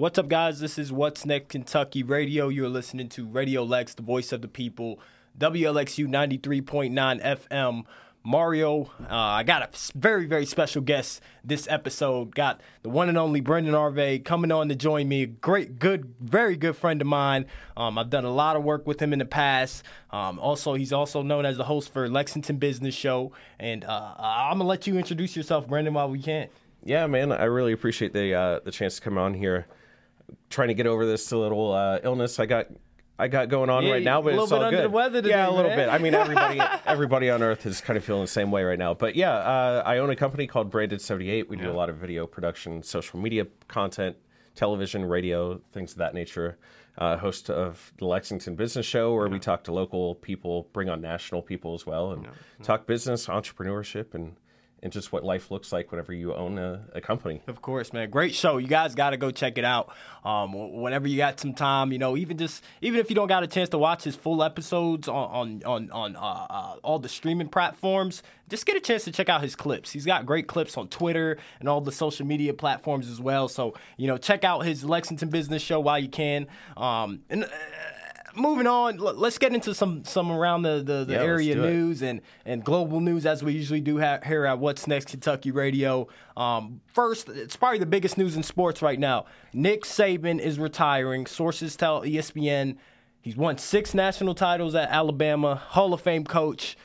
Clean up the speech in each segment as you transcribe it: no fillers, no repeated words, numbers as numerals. What's up, guys? This is What's Next Kentucky Radio. You're listening to Radio Lex, the voice of the people, WLXU 93.9 FM. Mario, I got a very, very special guest this episode. Got the one and only Brandon Arvay coming on to join me. Very good friend of mine. I've done a lot of work with him in the past. Also, he's also known as the host for Lexington Business Show. And I'm gonna let you introduce yourself, Brandon, while we can. Yeah, man, I really appreciate the chance to come on here. I'm trying to get over this little illness I got going on right now, but it's all good. A little bit under the weather today, a little bit. I mean, everybody on Earth is kind of feeling the same way right now. But yeah, I own a company called Branded 78. We do a lot of video production, social media content, television, radio, things of that nature. Host of the Lexington Business Show, where we talk to local people, bring on national people as well, and talk business, entrepreneurship, and just what life looks like whenever you own a company. Of course, man. Great show. You guys got to go check it out. Whenever you got some time, you know, even if you don't got a chance to watch his full episodes on all the streaming platforms, just get a chance to check out his clips. He's got great clips on Twitter and all the social media platforms as well. So, you know, check out his Lexington Business Show while you can. Moving on, let's get into some around the area news and global news, as we usually do here at What's Next Kentucky Radio. First, it's probably the biggest news in sports right now. Nick Saban is retiring. Sources tell ESPN he's won 6 national titles at Alabama, Hall of Fame coach.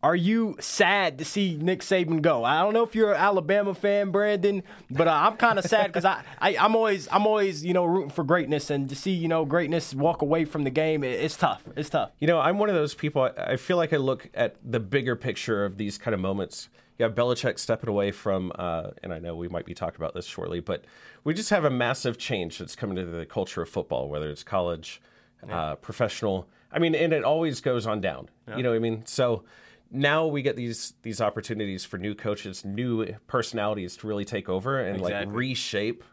Are you sad to see Nick Saban go? I don't know if you're an Alabama fan, Brandon, but I'm kind of sad because I'm always you know, rooting for greatness, and to see, you know, greatness walk away from the game, it's tough. It's tough. You know, I'm one of those people. I feel like I look at the bigger picture of these kind of moments. You have Belichick stepping away from, and I know we might be talking about this shortly, but we just have a massive change that's coming to the culture of football, whether it's college, professional. I mean, and it always goes on down. Yeah. You know what I mean? So now we get these opportunities for new coaches, new personalities to really take over and like reshape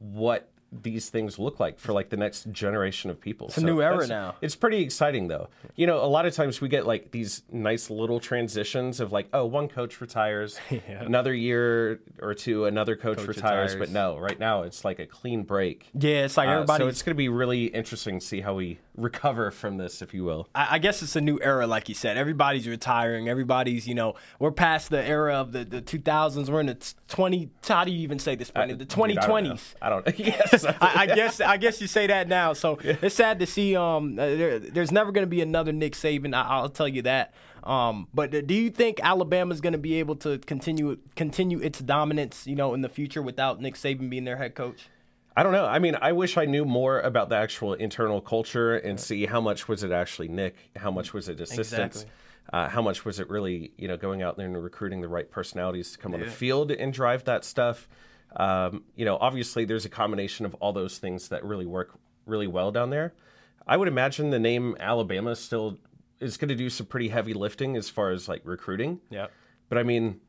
what these things look like for like the next generation of people. It's a new era now. It's pretty exciting though. You know, a lot of times we get like these nice little transitions of like, oh, one coach retires, another year or two, another coach retires. But no, right now it's like a clean break. Yeah, it's like everybody. So it's going to be really interesting to see how we recover from this, if you will. I guess it's a new era, like you said. Everybody's retiring. Everybody's, you know, we're past the era of the 2000s. We're in the 20. How do you even say this? The 2020s. I don't know. Yes, I guess you say that now. So it's sad to see. There's never going to be another Nick Saban. I'll tell you that. But do you think Alabama's going to be able to continue its dominance, you know, in the future without Nick Saban being their head coach? I don't know. I mean, I wish I knew more about the actual internal culture and see how much was it actually Nick, how much was it assistants, how much was it really, you know, going out there and recruiting the right personalities to come on the field and drive that stuff. You know, obviously there's a combination of all those things that really work really well down there. I would imagine the name Alabama still is going to do some pretty heavy lifting as far as like recruiting. Yeah. But I mean,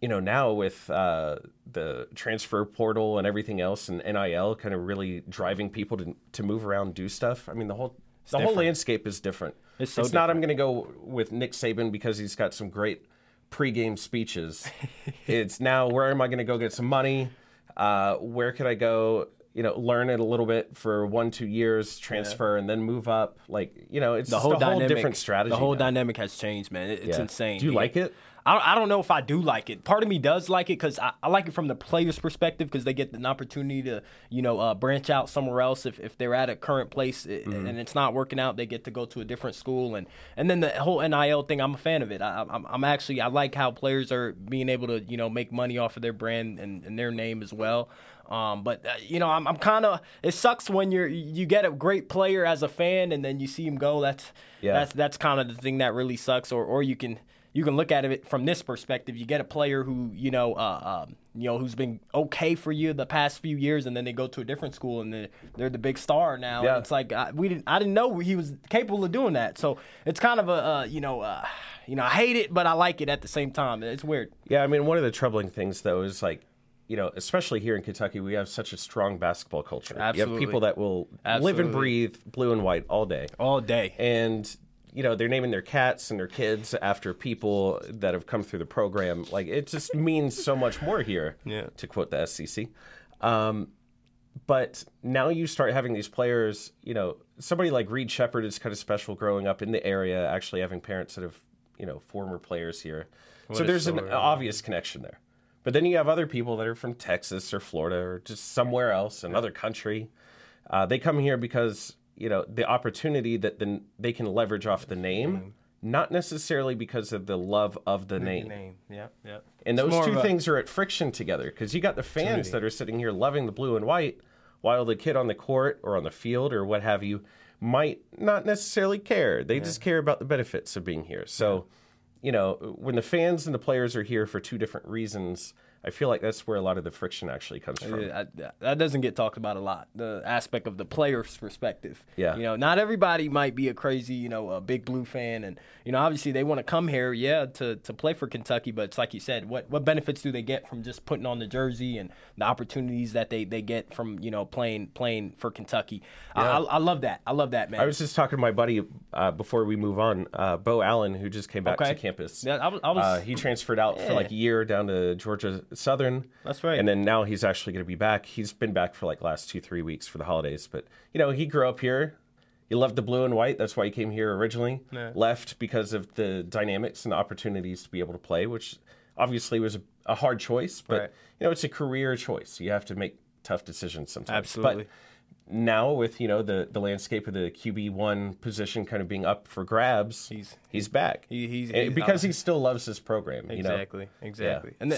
you know, now with the transfer portal and everything else and NIL kind of really driving people to move around, do stuff. I mean, the whole landscape is different. It's different. Not I'm going to go with Nick Saban because he's got some great pregame speeches. It's now, where am I going to go get some money? Where could I go, you know, learn it a little bit for 1-2 years, transfer, and then move up? Like, you know, it's the whole different strategy. The whole dynamic has changed, man. It's insane. Do you like it? I don't know if I do like it. Part of me does like it because I like it from the players' perspective because they get an opportunity to, you know, branch out somewhere else if they're at a current place and it's not working out. They get to go to a different school and then the whole NIL thing. I'm a fan of it. I like how players are being able to, you know, make money off of their brand and their name as well. But you know, I'm kind of, it sucks when you get a great player as a fan and then you see him go. That's kind of the thing that really sucks. Or you can look at it from this perspective. You get a player who, you know, who's been okay for you the past few years, and then they go to a different school, and they're the big star now. Yeah. And it's like I didn't know he was capable of doing that. So it's kind of I hate it, but I like it at the same time. It's weird. Yeah, I mean, one of the troubling things though is like, you know, especially here in Kentucky, we have such a strong basketball culture. Absolutely. You have people that will live and breathe blue and white all day. All day. And you know, they're naming their cats and their kids after people that have come through the program. Like, it just means so much more here, to quote the SEC. But now you start having these players, you know, somebody like Reed Shepherd is kind of special growing up in the area, actually having parents that have, you know, former players here. So there's an obvious connection there. But then you have other people that are from Texas or Florida or just somewhere else, another country. They come here because, you know, the opportunity that they can leverage off the name, not necessarily because of the love of the name. Yeah, yeah. And those two things are at friction together because you got the fans that are sitting here loving the blue and white while the kid on the court or on the field or what have you might not necessarily care. They just care about the benefits of being here. So, you know, when the fans and the players are here for two different reasons, I feel like that's where a lot of the friction actually comes from. That doesn't get talked about a lot, the aspect of the player's perspective. Yeah. You know, not everybody might be a crazy, you know, a big blue fan. And, you know, obviously they want to come here, to play for Kentucky. But it's like you said, what benefits do they get from just putting on the jersey and the opportunities that they get from, you know, playing for Kentucky? Yeah. I love that. I love that, man. I was just talking to my buddy before we move on, Bo Allen, who just came back to campus. Yeah, he transferred out for like a year down to Georgia Southern. That's right. And then now he's actually going to be back. He's been back for like last 2-3 weeks for the holidays. But, you know, he grew up here. He loved the blue and white. That's why he came here originally. Yeah. Left because of the dynamics and the opportunities to be able to play, which obviously was a hard choice. But, you know, it's a career choice. You have to make tough decisions sometimes. Absolutely. But now with, you know, the landscape of the QB1 position kind of being up for grabs, he's back. He's because he still loves his program. Exactly. Yeah. And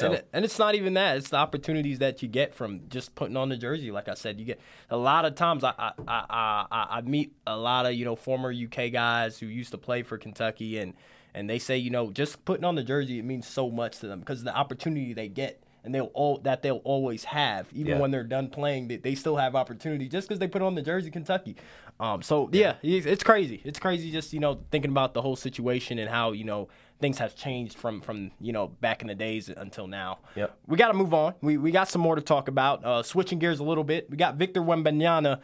it's not even that. It's the opportunities that you get from just putting on the jersey. Like I said, you get a lot of times I meet a lot of, you know, former UK guys who used to play for Kentucky, and they say, you know, just putting on the jersey, it means so much to them because of the opportunity they get. And they'll always have, even when they're done playing, they still have opportunity just because they put on the jersey Kentucky. It's crazy. It's crazy just, you know, thinking about the whole situation and how, you know, things have changed from you know, back in the days until now. Yep. We got to move on. We got some more to talk about. Switching gears a little bit, we got Victor Wembanyama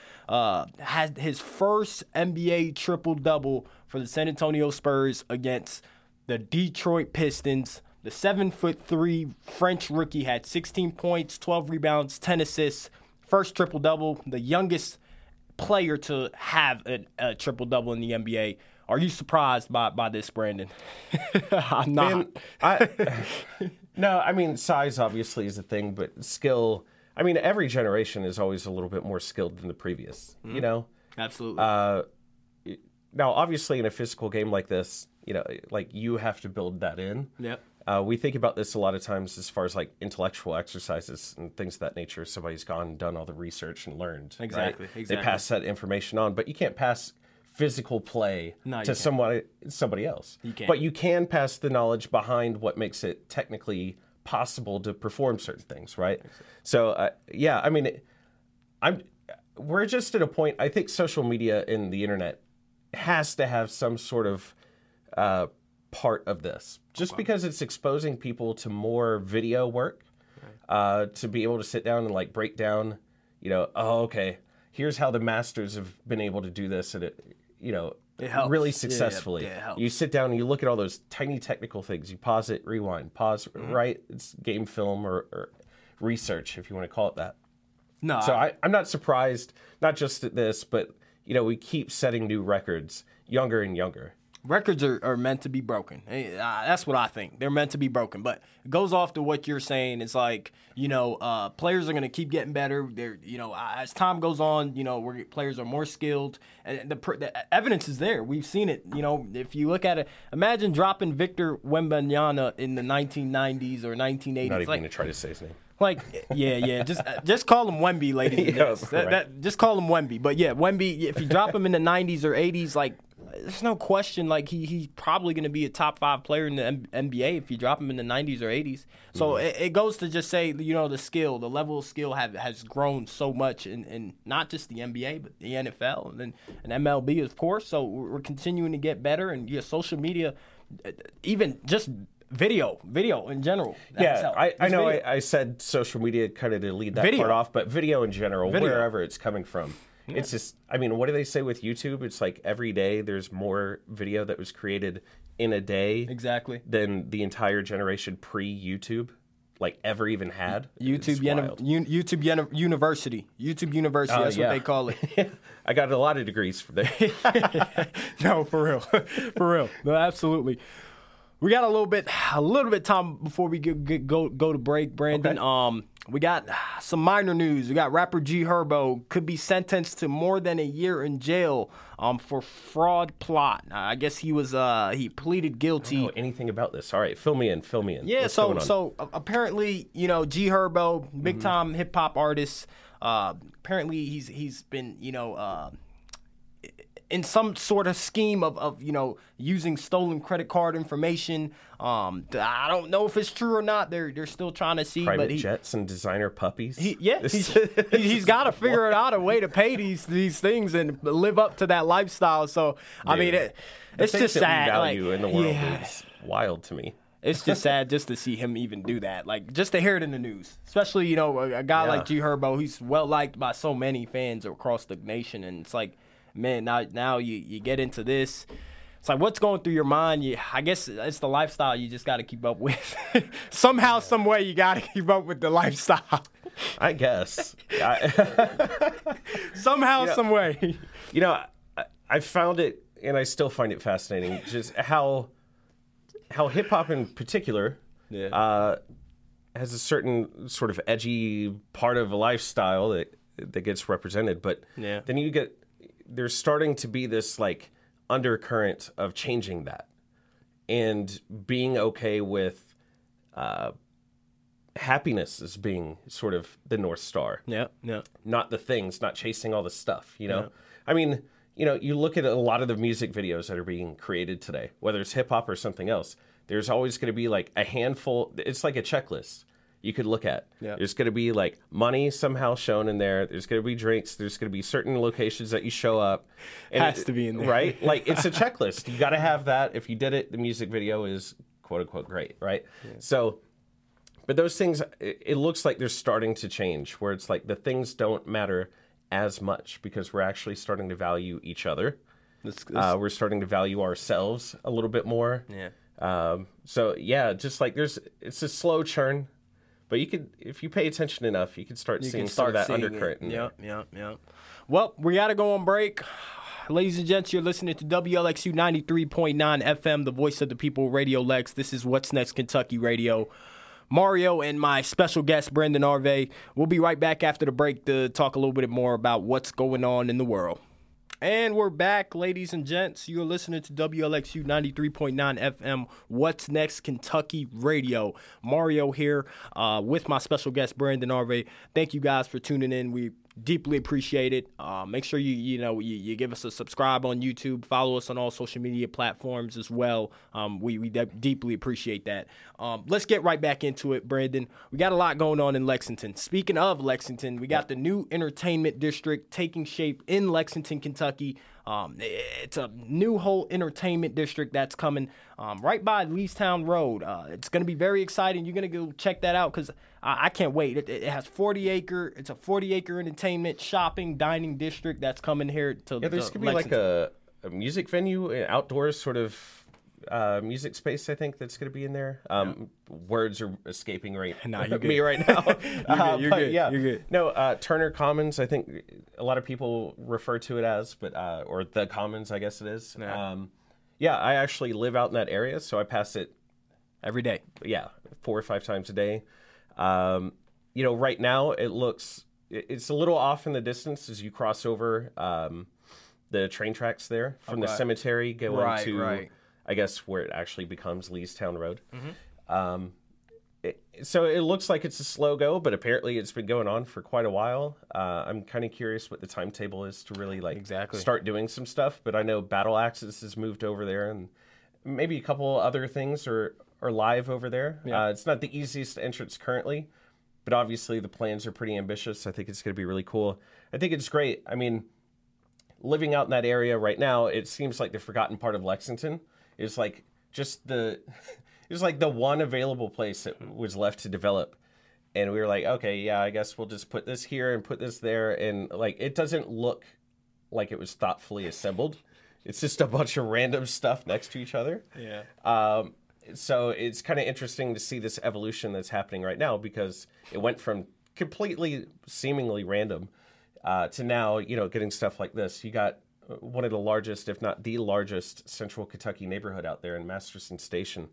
had his first NBA triple-double for the San Antonio Spurs against the Detroit Pistons. The 7'3" French rookie had 16 points, 12 rebounds, 10 assists, first triple-double, the youngest player to have a triple-double in the NBA. Are you surprised by this, Brandon? I'm not. Man, no, I mean, size obviously is a thing, but skill. I mean, every generation is always a little bit more skilled than the previous, you know? Absolutely. Now, obviously, in a physical game like this, you know, like you have to build that in. Yep. We think about this a lot of times as far as like intellectual exercises and things of that nature. Somebody's gone and done all the research and learned. Exactly. They pass that information on, but you can't pass physical play to somebody else. You can't. But you can pass the knowledge behind what makes it technically possible to perform certain things, right? Exactly. So, I mean, we're just at a point. I think social media and the internet has to have some sort of part of this, just because it's exposing people to more video work, to be able to sit down and like break down, you know, here's how the masters have been able to do this, and it, you know, it helps really successfully. Yeah, you sit down and you look at all those tiny technical things. You pause it, rewind, pause, right? It's game film or research, if you want to call it that. No, so I'm not surprised, not just at this, but you know, we keep setting new records, younger and younger. Records are meant to be broken. That's what I think. They're meant to be broken. But it goes off to what you're saying. It's like, you know, players are going to keep getting better. They're, you know, as time goes on, you know, players are more skilled. And the evidence is there. We've seen it. You know, if you look at it, imagine dropping Victor Wembanyama in the 1990s or 1980s. Not even going to try to say his name. Like, just call him Wemby, ladies. Just call him Wemby. But, yeah, Wemby, if you drop him in the 90s or 80s, like, there's no question, like, he's probably going to be a top-5 player in the NBA if you drop him in the 90s or 80s. So it goes to just say, you know, the skill, the level of skill has grown so much in not just the NBA but the NFL and MLB, of course. So we're continuing to get better, and your social media, even just video in general. I know I said social media kind of to lead that part off, but video in general, wherever it's coming from. It's just, I mean, what do they say with YouTube? It's like every day there's more video that was created in a day than the entire generation pre-YouTube. like ever even had. YouTube University. That's what they call it. I got a lot of degrees from there. No, for real. No, absolutely. We got a little bit time before we go to break, Brandon. Okay. We got some minor news. We got rapper G Herbo could be sentenced to more than a year in jail for fraud plot. I guess he was he pleaded guilty. I don't know anything about this? All right, fill me in. Yeah, what's going on? So apparently, G Herbo, big time hip hop artist. Apparently he's been in some sort of scheme of using stolen credit card information. I don't know if it's true or not. They're still trying to see. Private jets and designer puppies. He's got to figure it out a way to pay these things and live up to that lifestyle. So I mean, it's just sad. The value in the world is wild to me. It's just sad just to see him even do that. Like, just to hear it in the news. Especially, a guy like G Herbo, he's well-liked by so many fans across the nation. And it's like, man, now you get into this. It's like, what's going through your mind? I guess it's the lifestyle you just got to keep up with. Somehow, some way, you got to keep up with the lifestyle. I guess. Somehow, some way. I found it, and I still find it fascinating, just how hip-hop in particular has a certain sort of edgy part of a lifestyle that gets represented. But then you get, there's starting to be this like undercurrent of changing that and being okay with happiness as being sort of the North Star. Yeah. Not the things, not chasing all the stuff, Yeah. I mean, you look at a lot of the music videos that are being created today, whether it's hip-hop or something else, there's always going to be, like, a handful. It's like a checklist you could look at. Yeah. There's going to be, like, money somehow shown in there. There's going to be drinks. There's going to be certain locations that you show up. And has to be in there. Right? Like, it's a checklist. You got to have that. If you did it, the music video is, quote-unquote, great, right? Yeah. So, but those things, it looks like they're starting to change, where it's like the things don't matter as much because we're actually starting to value each other. We're starting to value ourselves a little bit more. Yeah. Just like it's a slow churn, but you could, if you pay attention enough, you can start seeing some of that undercurrent. Yeah. Well, we got to go on break. Ladies and gents, you're listening to WLXU 93.9 FM, the voice of the people, Radio Lex. This is What's Next Kentucky Radio. Mario and my special guest, Brandon Arvay. We'll be right back after the break to talk a little bit more about what's going on in the world. And we're back, ladies and gents. You're listening to WLXU 93.9 FM, What's Next Kentucky Radio. Mario here with my special guest, Brandon Arvay. Thank you guys for tuning in. We deeply appreciate it. Make sure you give us a subscribe on YouTube. Follow us on all social media platforms as well. We deeply appreciate that. Let's get right back into it, Brandon. We got a lot going on in Lexington. Speaking of Lexington, we got the new entertainment district taking shape in Lexington, Kentucky. It's a new whole entertainment district that's coming right by Leestown Road. It's going to be very exciting. You're going to go check that out because I can't wait. It has 40-acre. It's a 40-acre entertainment, shopping, dining district that's coming here to Lexington. Yeah, there's going to be like a music venue, an outdoor sort of music space, I think, that's going to be in there. Words are escaping me right now. You're good. No, Turner Commons, I think a lot of people refer to it as, but or the Commons, I guess it is. Yeah. I actually live out in that area, so I pass it every day. Yeah, 4 or 5 times a day. Right now it looks, it's a little off in the distance as you cross over the train tracks there from the cemetery going to I guess where it actually becomes Leestown Road. Mm-hmm. So it looks like it's a slow go, but apparently it's been going on for quite a while. I'm kind of curious what the timetable is to really start doing some stuff. But I know Battle Axis has moved over there, and maybe a couple other things are live over there. Yeah. It's not the easiest entrance currently, but obviously the plans are pretty ambitious. I think it's going to be really cool. I think it's great. I mean, living out in that area right now, it seems like the forgotten part of Lexington. It's like the one available place that was left to develop. And we were like, okay, yeah, I guess we'll just put this here and put this there. And like, it doesn't look like it was thoughtfully assembled. It's just a bunch of random stuff next to each other. Yeah. So it's kind of interesting to see this evolution that's happening right now, because it went from completely seemingly random to now, you know, getting stuff like this. You got one of the largest, if not the largest, Central Kentucky neighborhood out there in Masterson Station.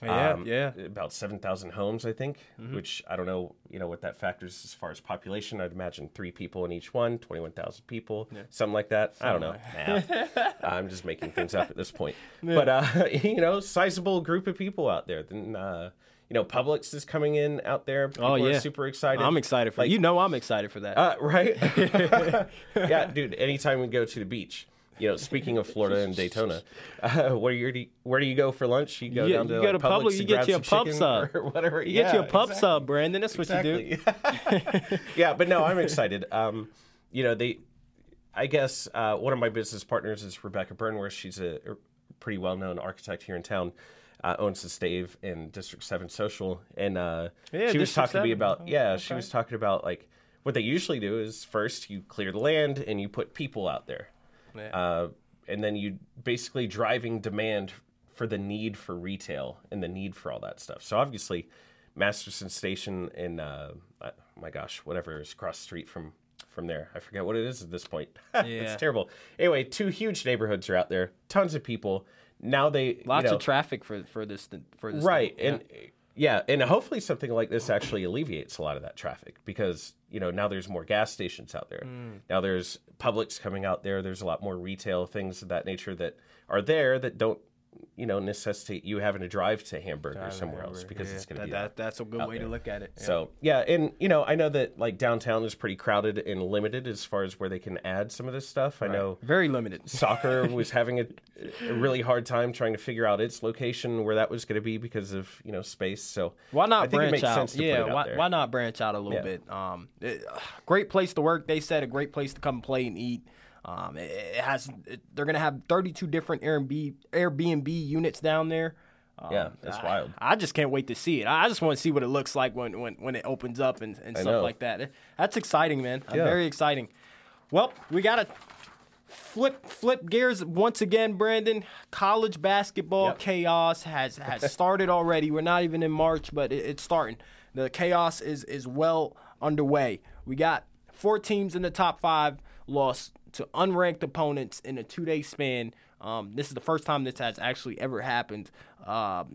About 7,000 homes, I think, which I don't know, you know, what that factors as far as population. I'd imagine 3 people in each one, 21,000 people, something like that. I don't know. I'm just making things up at this point. But, you know, sizable group of people out there. Then, you know, Publix is coming in out there. People are super excited. I'm excited for I'm excited for that. Right? Yeah, dude, anytime we go to the beach. You know, speaking of Florida and Daytona, where do you go for lunch? You go down to you go to Publix, you get you a pub sub or whatever. You get you a pub sub, Brandon. That's what you do. But no, I'm excited. You know, I guess one of my business partners is Rebecca Burnworth. She's a pretty well-known architect here in town. Owns the stave in District 7 Social, and she was talking to me about she was talking about like what they usually do is first you clear the land and you put people out there. And then you basically driving demand for the need for retail and the need for all that stuff. So obviously, Masterson Station and whatever is across the street from there. I forget what it is at this point. It's terrible. Anyway, 2 huge neighborhoods are out there. Tons of people. Now they lots of traffic for this thing. And hopefully something like this actually alleviates a lot of that traffic, because, you know, now there's more gas stations out there. Now there's Publix coming out there. There's a lot more retail things of that nature that are there that don't, you know, necessitate you having to drive to Hamburg or somewhere else, because it's going to be that's a good way to look at it. So, and, you know, I know that, like, downtown is pretty crowded and limited as far as where they can add some of this stuff. I know. Very limited. Soccer was having a really hard time trying to figure out its location, where that was going to be, because of, you know, space. So why not branch out? Why not branch out a little bit? Great place to work. They said a great place to come play and eat. They're going to have 32 different Airbnb units down there. That's wild. I just can't wait to see it. I just want to see what it looks like when it opens up and stuff like that. That's exciting, man. Very exciting. Well, we got to flip gears once again, Brandon. College basketball chaos has started already. We're not even in March, but it's starting. The chaos is well underway. We got 4 teams in the top 5 lost to unranked opponents in a 2-day span. This is the first time this has actually ever happened.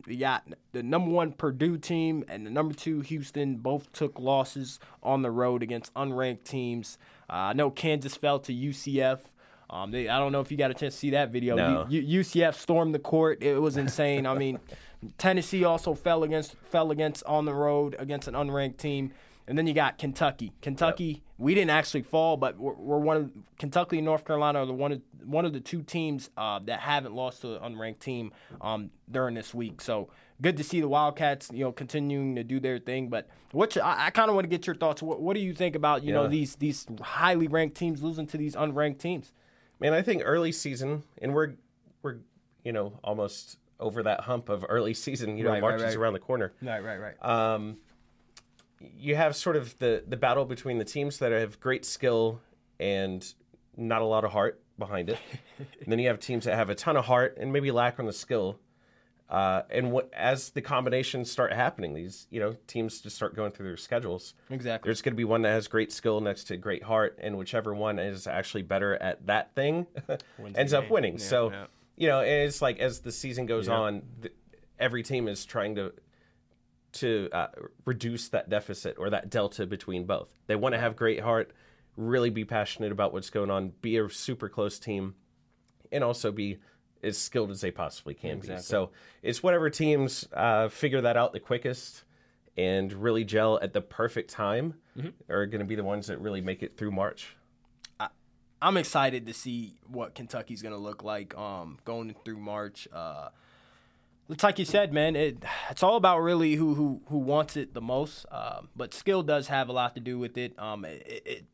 We got the number 1 Purdue team and the number 2 Houston both took losses on the road against unranked teams. I know Kansas fell to UCF. I don't know if you got a chance to see that video. No. UCF stormed the court. It was insane. I mean, Tennessee also fell against on the road against an unranked team. And then you got Kentucky. We didn't actually fall, but we're one of Kentucky and North Carolina are the one of the 2 teams that haven't lost to an unranked team during this week. So good to see the Wildcats, you know, continuing to do their thing. But I kind of want to get your thoughts. What do you think about know these highly ranked teams losing to these unranked teams? Man, I think early season, and we're you know, almost over that hump of early season. You know, March is around the corner. Right. You have sort of the battle between the teams that have great skill and not a lot of heart behind it. And then you have teams that have a ton of heart and maybe lack on the skill. As the combinations start happening, these, you know, teams just start going through their schedules. Exactly. There's going to be one that has great skill next to great heart, and whichever one is actually better at that thing ends up winning. Yeah, so, you know, it's like as the season goes on, every team is trying to reduce that deficit or that delta between both. They want to have great heart, really be passionate about what's going on, be a super close team, and also be as skilled as they possibly can be. So it's whatever teams figure that out the quickest and really gel at the perfect time are going to be the ones that really make it through March. I'm excited to see what Kentucky's going to look like going through March. It's like you said, man. It's all about really who wants it the most. But skill does have a lot to do with it.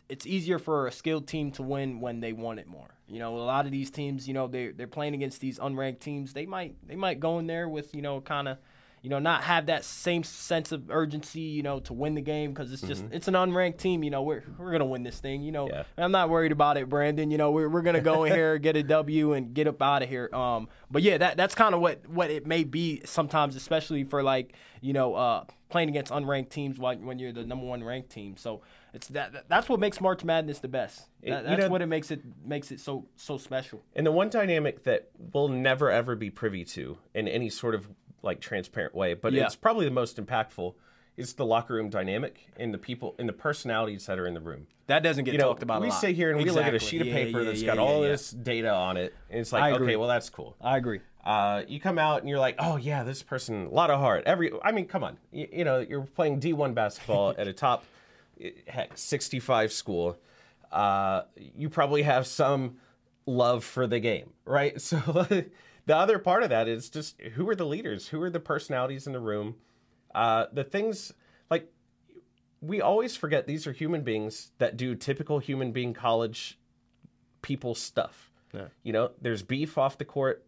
It's easier for a skilled team to win when they want it more. You know, a lot of these teams, you know, they're playing against these unranked teams. They might go in there with, you know, kind of, you know, not have that same sense of urgency, you know, to win the game, because it's just it's an unranked team. You know, we're going to win this thing, you know. Yeah. I'm not worried about it, Brandon. You know, we're going to go in here, get a W, and get up out of here. But, yeah, that's kind of what it may be sometimes, especially for, like, you know, playing against unranked teams when you're the number one ranked team. So it's that's what makes March Madness the best. That's what it makes it so special. And the one dynamic that we'll never, ever be privy to in any sort of, like, transparent way, but it's probably the most impactful, is the locker room dynamic and the people and the personalities that are in the room. That doesn't get talked about a lot. We sit here and we look at a sheet of paper that's got all this data on it, and it's like, okay, well, that's cool. I agree. You come out and you're like, oh, yeah, this person, a lot of heart. Come on. You know, you're playing D1 basketball at a top, heck, 65 school. You probably have some love for the game, right? So the other part of that is just, who are the leaders? Who are the personalities in the room? The things, like, we always forget these are human beings that do typical human being college people stuff. Yeah. You know, there's beef off the court.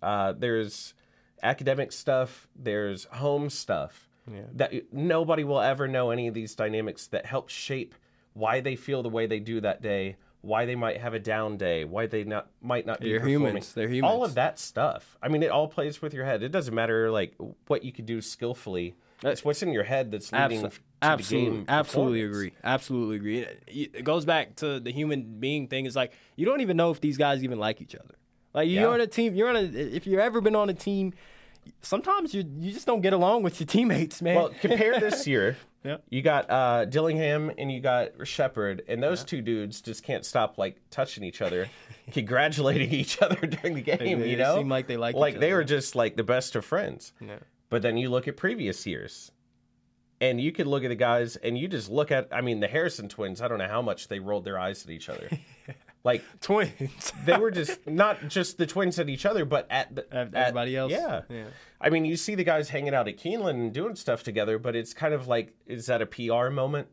There's academic stuff, there's home stuff, that nobody will ever know any of these dynamics that help shape why they feel the way they do that day, why they might have a down day, why they might not be performing. They're humans. All of that stuff. I mean, it all plays with your head. It doesn't matter, like, what you could do skillfully. It's what's in your head that's leading to the game. Absolutely agree. It goes back to the human being thing. It's like, you don't even know if these guys even like each other. Like, you're on a team, if you've ever been on a team, sometimes you just don't get along with your teammates, man. Well, compare this year. You got Dillingham and you got Shepherd, and those two dudes just can't stop, like, touching each other, congratulating each other during the game, you know? It seemed like they liked each other. Like, they were just, like, the best of friends. Yeah. But then you look at previous years, and you could look at the guys, and you just look at, I mean, the Harrison twins, I don't know how much they rolled their eyes at each other. Like, twins. They were just not just the twins at each other, but at everybody else. Yeah. I mean, you see the guys hanging out at Keeneland and doing stuff together, but it's kind of like, is that a PR moment?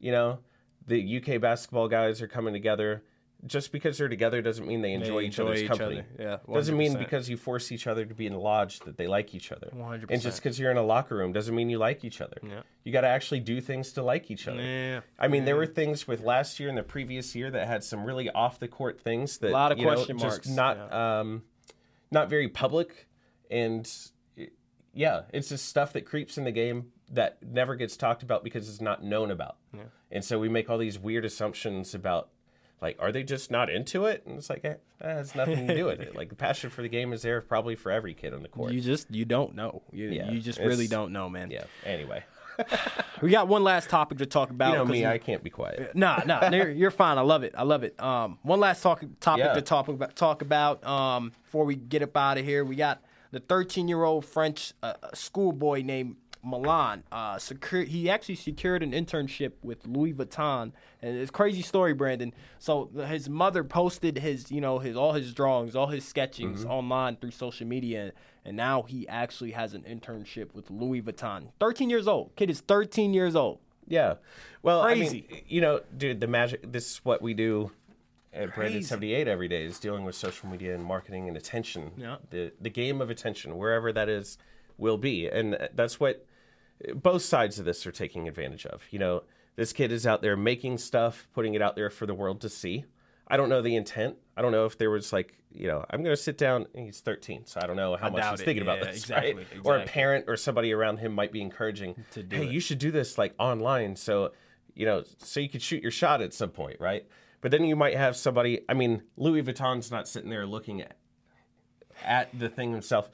You know, the UK basketball guys are coming together. Just because they're together doesn't mean they enjoy each other's company. Yeah, doesn't mean because you force each other to be in the lodge that they like each other. 100%. And just because you're in a locker room doesn't mean you like each other. Yeah. You got to actually do things to like each other. Yeah. I mean, there were things with last year and the previous year that had some really off-the-court things that, a lot of question marks. Just not very public. And, it's just stuff that creeps in the game that never gets talked about because it's not known about. Yeah. And so we make all these weird assumptions about, like, are they just not into it? And it's like, it has nothing to do with it. Like, the passion for the game is there probably for every kid on the court. You don't know. You just really don't know, man. Yeah. Anyway. We got one last topic to talk about. You know me, I can't be quiet. Nah. You're fine. I love it. One last topic to talk about before we get up out of here. We got the 13-year-old French schoolboy named Milan. He actually secured an internship with Louis Vuitton, and it's a crazy story, Brandon. So his mother posted his drawings, all his sketchings online through social media, and now he actually has an internship with Louis Vuitton. 13 years old. Kid is 13 years old. Yeah. Well, crazy. I mean, you know, dude, the magic, this is what we do at Branded 78 every day, is dealing with social media and marketing and attention. Yeah. The game of attention, wherever that is, will be. And that's what both sides of this are taking advantage of. You know, this kid is out there making stuff, putting it out there for the world to see. I don't know the intent. I don't know if there was, like, you know, I'm going to sit down, and he's 13, so I don't know how much he's thinking about this, exactly, right? Exactly. Or a parent or somebody around him might be encouraging, to do you should do this, like, online, so, you know, so you could shoot your shot at some point, right? But then you might have somebody, I mean, Louis Vuitton's not sitting there looking at the thing himself.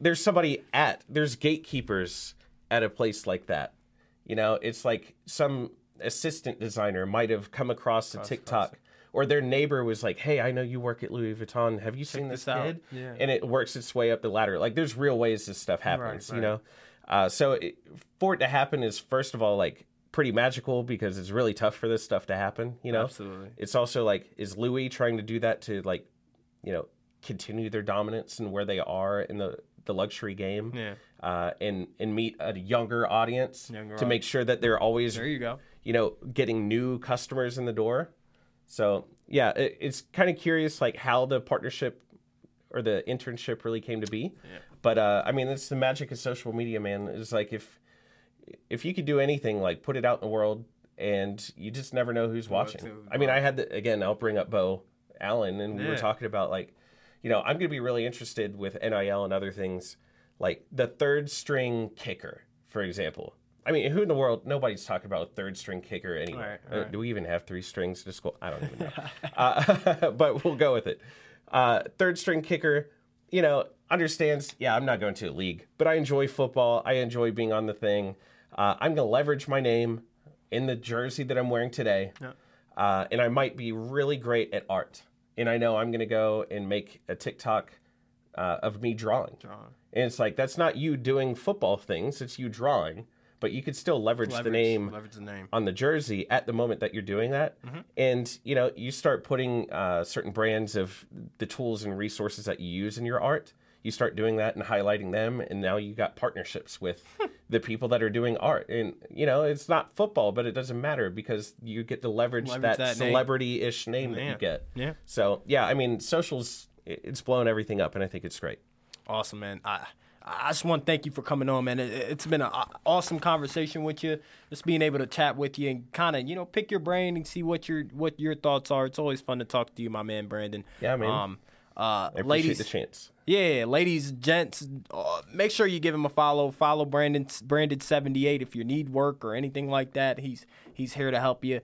There's somebody there's gatekeepers at a place like that. You know, it's like some assistant designer might have come across a TikTok, or their neighbor was like, hey, I know you work at Louis Vuitton. Have you seen this kid? Yeah. And it works its way up the ladder. Like, there's real ways this stuff happens, you know? So for it to happen is, first of all, like, pretty magical, because it's really tough for this stuff to happen, you know? Absolutely. It's also like, is Louis trying to do that to, like, you know, continue their dominance and where they are in the luxury game, and meet a younger audience to make sure that they're always, you know, getting new customers in the door. So yeah, it's kind of curious, like, how the partnership or the internship really came to be. But I mean, that's the magic of social media, man. It's like if you could do anything, like put it out in the world, and you just never know who's watching. I mean, I had the, again, I'll bring up Bo Allen, and we were talking about, like, you know, I'm going to be really interested with NIL and other things, like the third string kicker, for example. I mean, who in the world, nobody's talking about a third string kicker anyway. All right. Do we even have three strings to school? I don't even know. But we'll go with it. Third string kicker, you know, understands, I'm not going to a league, but I enjoy football. I enjoy being on the thing. I'm going to leverage my name in the jersey that I'm wearing today. Yeah. And I might be really great at art. And I know I'm going to go and make a TikTok of me drawing. And it's like, that's not you doing football things. It's you drawing. But you could still leverage the name on the jersey at the moment that you're doing that. Mm-hmm. And, you know, you start putting certain brands of the tools and resources that you use in your art. You start doing that and highlighting them. And now you got partnerships with the people that are doing art. And, you know, it's not football, but it doesn't matter because you get to leverage that celebrity-ish name that you get. Yeah. So, I mean, socials, it's blown everything up, and I think it's great. Awesome, man. I just want to thank you for coming on, man. It's been an awesome conversation with you. Just being able to chat with you and kind of, you know, pick your brain and see what your thoughts are. It's always fun to talk to you, my man, Brandon. Yeah, man. I appreciate the chance. Yeah, ladies, gents, make sure you give him a follow. Follow Branded 78 if you need work or anything like that. He's here to help you.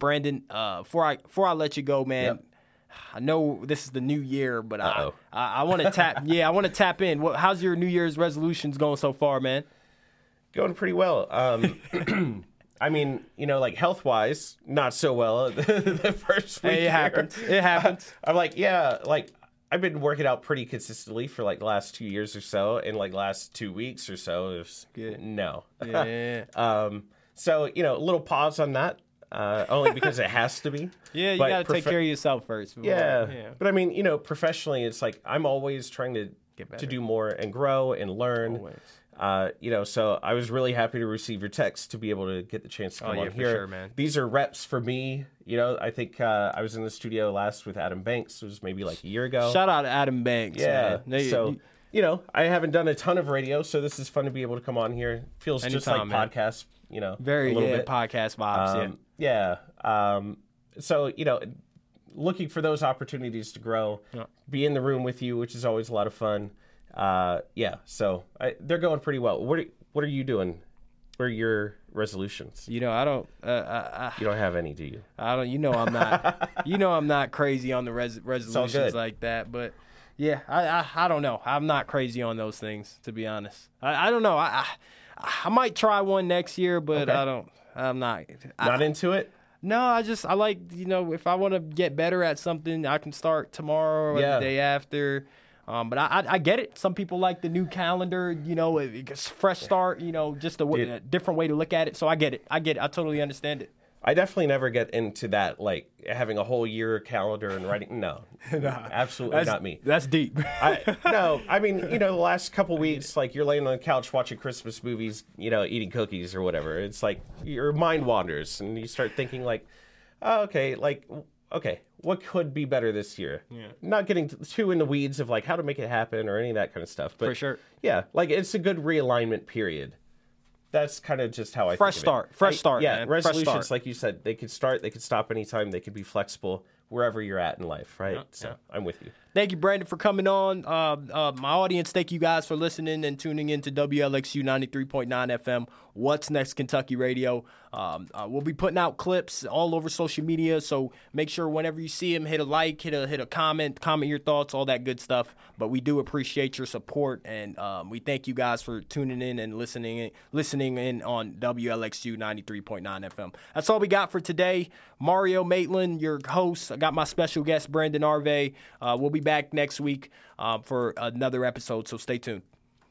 Brandon, before I let you go, man. Yep. I know this is the new year, but I want to tap. Yeah, I want to tap in. How's your New Year's resolutions going so far, man? Going pretty well. I mean, you know, like health-wise, not so well. The first week. Hey, it happens. I'm like, I've been working out pretty consistently for like the last 2 years or so, and like last 2 weeks or so. No. Yeah. So, you know, a little pause on that. Only because it has to be. Yeah, you got to take care of yourself first. Yeah. But I mean, you know, professionally, it's like I'm always trying to get better, to do more and grow and learn. Always. You know, so I was really happy to receive your text to be able to get the chance to come on here. For sure, man. These are reps for me. You know, I think I was in the studio last with Adam Banks. It was maybe like a year ago. Shout out to Adam Banks. Yeah. Man. You know, I haven't done a ton of radio, so this is fun to be able to come on here. Feels just like podcast, you know. Very good podcast vibes, yeah. So, you know, looking for those opportunities to grow, be in the room with you, which is always a lot of fun. So they're going pretty well. What are you doing? What are your resolutions? You know, I don't... you don't have any, do you? I don't. You know I'm not... you know I'm not crazy on the resolutions like that, but... Yeah, I don't know. I'm not crazy on those things, to be honest. I don't know. I might try one next year, but okay. I'm not into it? No, I like, you know, if I want to get better at something, I can start tomorrow or the day after. But I get it. Some people like the new calendar, you know, it's fresh start, you know, just a different way to look at it. So I get it. I totally understand it. I definitely never get into that, like having a whole year calendar and writing. No, absolutely not me. That's deep. I mean, you know, the last couple weeks, like you're laying on the couch watching Christmas movies, you know, eating cookies or whatever. It's like your mind wanders and you start thinking like, okay, what could be better this year? Yeah. Not getting too in the weeds of like how to make it happen or any of that kind of stuff. But for sure. Yeah, like it's a good realignment period. That's kind of just how I think of it. Fresh start. Yeah, man. Resolutions, like you said, they could start, they could stop anytime, they could be flexible wherever you're at in life, right? Yeah, so I'm with you. Thank you, Brandon, for coming on. My audience, thank you guys for listening and tuning in to WLXU 93.9 FM, What's Next Kentucky Radio. We'll be putting out clips all over social media, so make sure whenever you see them, hit a like, hit a comment your thoughts, all that good stuff. But we do appreciate your support, and we thank you guys for tuning in and listening in on WLXU 93.9 FM. That's all we got for today. Mario Maitland, your host. I got my special guest, Brandon Arvay. We'll be back next week for another episode, so stay tuned.